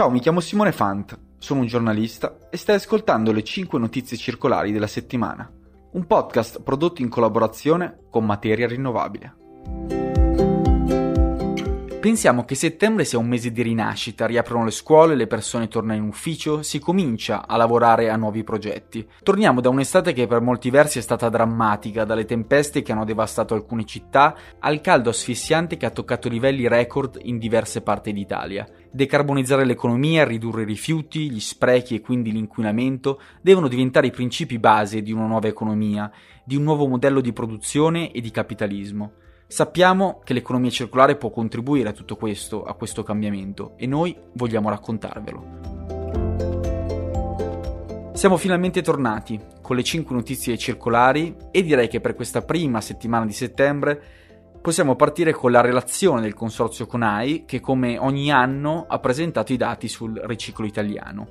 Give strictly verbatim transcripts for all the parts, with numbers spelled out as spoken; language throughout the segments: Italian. Ciao, mi chiamo Simone Fant, sono un giornalista e stai ascoltando le cinque notizie circolari della settimana, un podcast prodotto in collaborazione con Materia Rinnovabile. Pensiamo che settembre sia un mese di rinascita, riaprono le scuole, le persone tornano in ufficio, si comincia a lavorare a nuovi progetti. Torniamo da un'estate che per molti versi è stata drammatica, dalle tempeste che hanno devastato alcune città al caldo asfissiante che ha toccato livelli record in diverse parti d'Italia. Decarbonizzare l'economia, ridurre i rifiuti, gli sprechi e quindi l'inquinamento devono diventare i principi base di una nuova economia, di un nuovo modello di produzione e di capitalismo. Sappiamo che l'economia circolare può contribuire a tutto questo, a questo cambiamento, e noi vogliamo raccontarvelo. Siamo finalmente tornati con le cinque notizie circolari e direi che per questa prima settimana di settembre possiamo partire con la relazione del Consorzio Conai che come ogni anno ha presentato i dati sul riciclo italiano.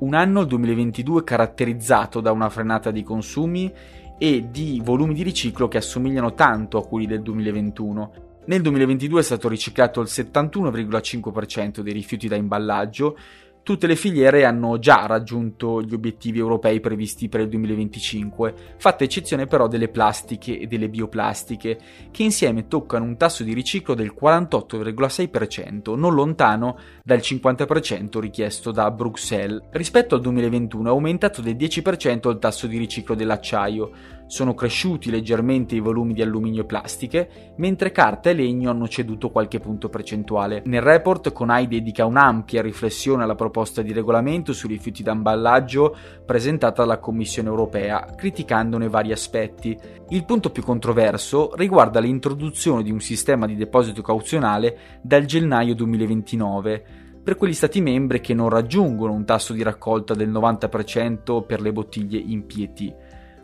Un anno, il duemilaventidue, caratterizzato da una frenata di consumi e di volumi di riciclo che assomigliano tanto a quelli del duemilaventuno. Nel duemilaventidue è stato riciclato il settantuno virgola cinque per cento dei rifiuti da imballaggio, tutte le filiere hanno già raggiunto gli obiettivi europei previsti per il duemilaventicinque, fatta eccezione però delle plastiche e delle bioplastiche, che insieme toccano un tasso di riciclo del quarantotto virgola sei per cento, non lontano dal cinquanta per cento richiesto da Bruxelles. Rispetto al duemilaventuno è aumentato del dieci per cento il tasso di riciclo dell'acciaio, sono cresciuti leggermente i volumi di alluminio e plastiche, mentre carta e legno hanno ceduto qualche punto percentuale. Nel report Conai dedica un'ampia riflessione alla proposta di regolamento sui rifiuti da imballaggio presentata dalla Commissione Europea, criticandone vari aspetti. Il punto più controverso riguarda l'introduzione di un sistema di deposito cauzionale dal gennaio duemilaventinove, per quegli stati membri che non raggiungono un tasso di raccolta del novanta per cento per le bottiglie in P E T.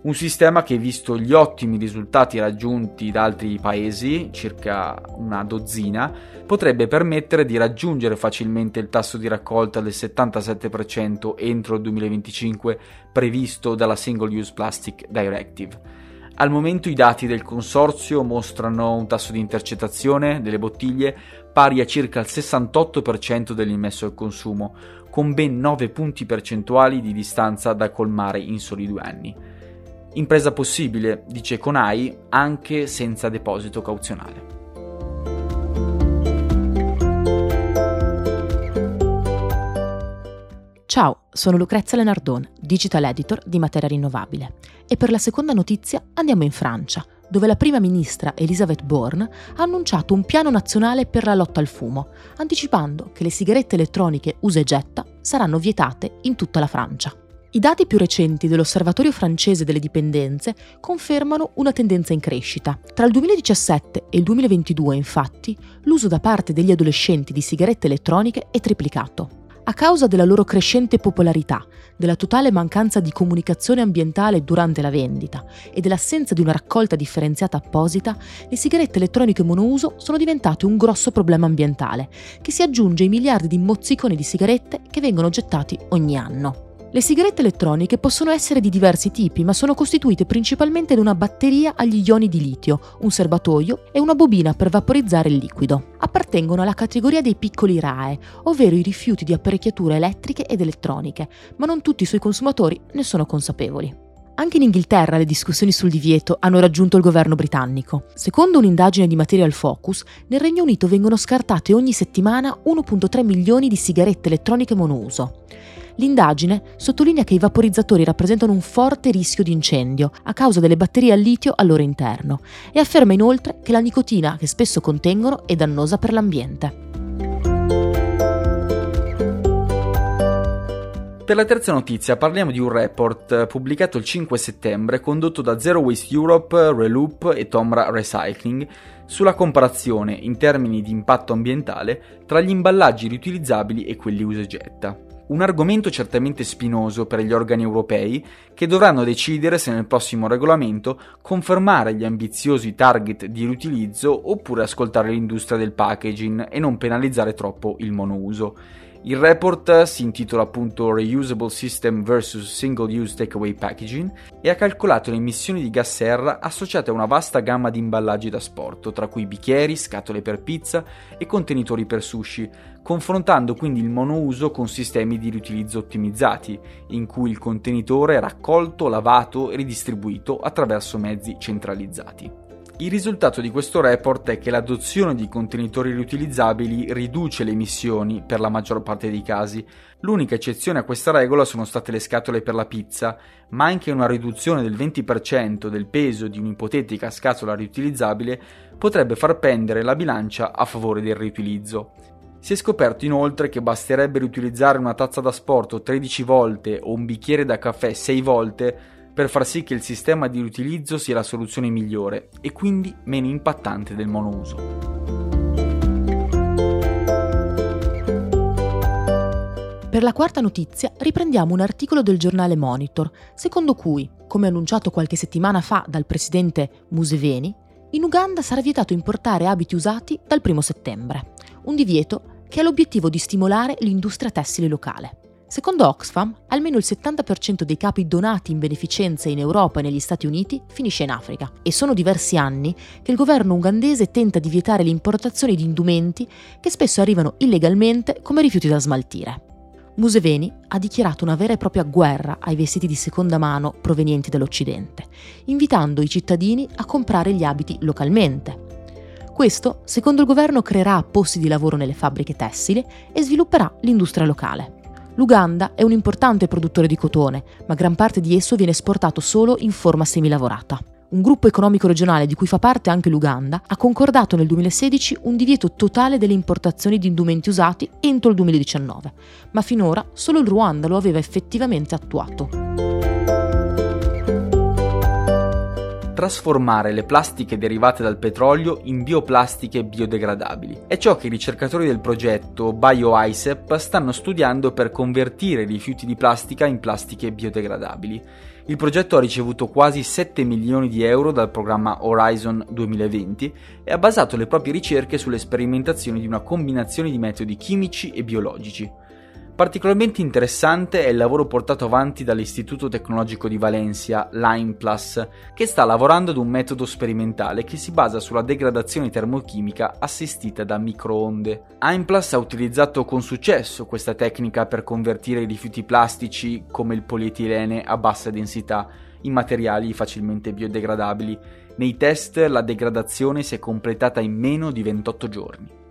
Un sistema che, visto gli ottimi risultati raggiunti da altri paesi, circa una dozzina, potrebbe permettere di raggiungere facilmente il tasso di raccolta del settantasette per cento entro il duemilaventicinque previsto dalla Single Use Plastic Directive. Al momento i dati del consorzio mostrano un tasso di intercettazione delle bottiglie pari a circa il sessantotto per cento dell'immesso al consumo, con ben nove punti percentuali di distanza da colmare in soli due anni. Impresa possibile, dice Conai, anche senza deposito cauzionale. Ciao, sono Lucrezia Lenardon, digital editor di Materia Rinnovabile, e per la seconda notizia andiamo in Francia, dove la prima ministra Elisabeth Borne ha annunciato un piano nazionale per la lotta al fumo, anticipando che le sigarette elettroniche usa e getta saranno vietate in tutta la Francia. I dati più recenti dell'Osservatorio francese delle dipendenze confermano una tendenza in crescita. Tra il duemiladiciassette e il duemilaventidue, infatti, l'uso da parte degli adolescenti di sigarette elettroniche è triplicato. A causa della loro crescente popolarità, della totale mancanza di comunicazione ambientale durante la vendita e dell'assenza di una raccolta differenziata apposita, le sigarette elettroniche monouso sono diventate un grosso problema ambientale, che si aggiunge ai miliardi di mozziconi di sigarette che vengono gettati ogni anno. Le sigarette elettroniche possono essere di diversi tipi, ma sono costituite principalmente da una batteria agli ioni di litio, un serbatoio e una bobina per vaporizzare il liquido. Appartengono alla categoria dei piccoli R A E, ovvero i rifiuti di apparecchiature elettriche ed elettroniche, ma non tutti i suoi consumatori ne sono consapevoli. Anche in Inghilterra le discussioni sul divieto hanno raggiunto il governo britannico. Secondo un'indagine di Material Focus, nel Regno Unito vengono scartate ogni settimana uno virgola tre milioni di sigarette elettroniche monouso. L'indagine sottolinea che i vaporizzatori rappresentano un forte rischio di incendio a causa delle batterie al litio al loro interno e afferma inoltre che la nicotina che spesso contengono è dannosa per l'ambiente. Per la terza notizia parliamo di un report pubblicato il cinque settembre condotto da Zero Waste Europe, Reloop e Tomra Recycling sulla comparazione in termini di impatto ambientale tra gli imballaggi riutilizzabili e quelli usa e getta. Un argomento certamente spinoso per gli organi europei che dovranno decidere se nel prossimo regolamento confermare gli ambiziosi target di riutilizzo oppure ascoltare l'industria del packaging e non penalizzare troppo il monouso. Il report si intitola appunto Reusable System vs Single Use Takeaway Packaging e ha calcolato le emissioni di gas serra associate a una vasta gamma di imballaggi da asporto, tra cui bicchieri, scatole per pizza e contenitori per sushi, confrontando quindi il monouso con sistemi di riutilizzo ottimizzati, in cui il contenitore è raccolto, lavato e ridistribuito attraverso mezzi centralizzati. Il risultato di questo report è che l'adozione di contenitori riutilizzabili riduce le emissioni per la maggior parte dei casi. L'unica eccezione a questa regola sono state le scatole per la pizza, ma anche una riduzione del venti per cento del peso di un'ipotetica scatola riutilizzabile potrebbe far pendere la bilancia a favore del riutilizzo. Si è scoperto inoltre che basterebbe riutilizzare una tazza da asporto tredici volte o un bicchiere da caffè sei volte per far sì che il sistema di riutilizzo sia la soluzione migliore e quindi meno impattante del monouso. Per la quarta notizia riprendiamo un articolo del giornale Monitor, secondo cui, come annunciato qualche settimana fa dal presidente Museveni, in Uganda sarà vietato importare abiti usati dal primo settembre, un divieto che ha l'obiettivo di stimolare l'industria tessile locale. Secondo Oxfam, almeno il settanta per cento dei capi donati in beneficenza in Europa e negli Stati Uniti finisce in Africa e sono diversi anni che il governo ugandese tenta di vietare l'importazione di indumenti che spesso arrivano illegalmente come rifiuti da smaltire. Museveni ha dichiarato una vera e propria guerra ai vestiti di seconda mano provenienti dall'Occidente, invitando i cittadini a comprare gli abiti localmente. Questo, secondo il governo, creerà posti di lavoro nelle fabbriche tessili e svilupperà l'industria locale. L'Uganda è un importante produttore di cotone, ma gran parte di esso viene esportato solo in forma semilavorata. Un gruppo economico regionale di cui fa parte anche l'Uganda ha concordato nel duemilasedici un divieto totale delle importazioni di indumenti usati entro il duemiladiciannove, ma finora solo il Ruanda lo aveva effettivamente attuato. Trasformare le plastiche derivate dal petrolio in bioplastiche biodegradabili. È ciò che i ricercatori del progetto BioICEP stanno studiando per convertire i rifiuti di plastica in plastiche biodegradabili. Il progetto ha ricevuto quasi sette milioni di euro dal programma Horizon duemilaventi e ha basato le proprie ricerche sulle sperimentazioni di una combinazione di metodi chimici e biologici. Particolarmente interessante è il lavoro portato avanti dall'Istituto Tecnologico di Valencia, l'AIMPLAS, che sta lavorando ad un metodo sperimentale che si basa sulla degradazione termochimica assistita da microonde. AIMPLAS ha utilizzato con successo questa tecnica per convertire i rifiuti plastici, come il polietilene a bassa densità, in materiali facilmente biodegradabili. Nei test la degradazione si è completata in meno di ventotto giorni.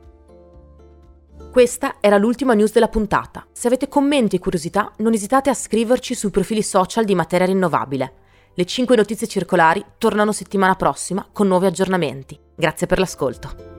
Questa era l'ultima news della puntata. Se avete commenti e curiosità, non esitate a scriverci sui profili social di Materia Rinnovabile. Le cinque notizie circolari tornano settimana prossima con nuovi aggiornamenti. Grazie per l'ascolto.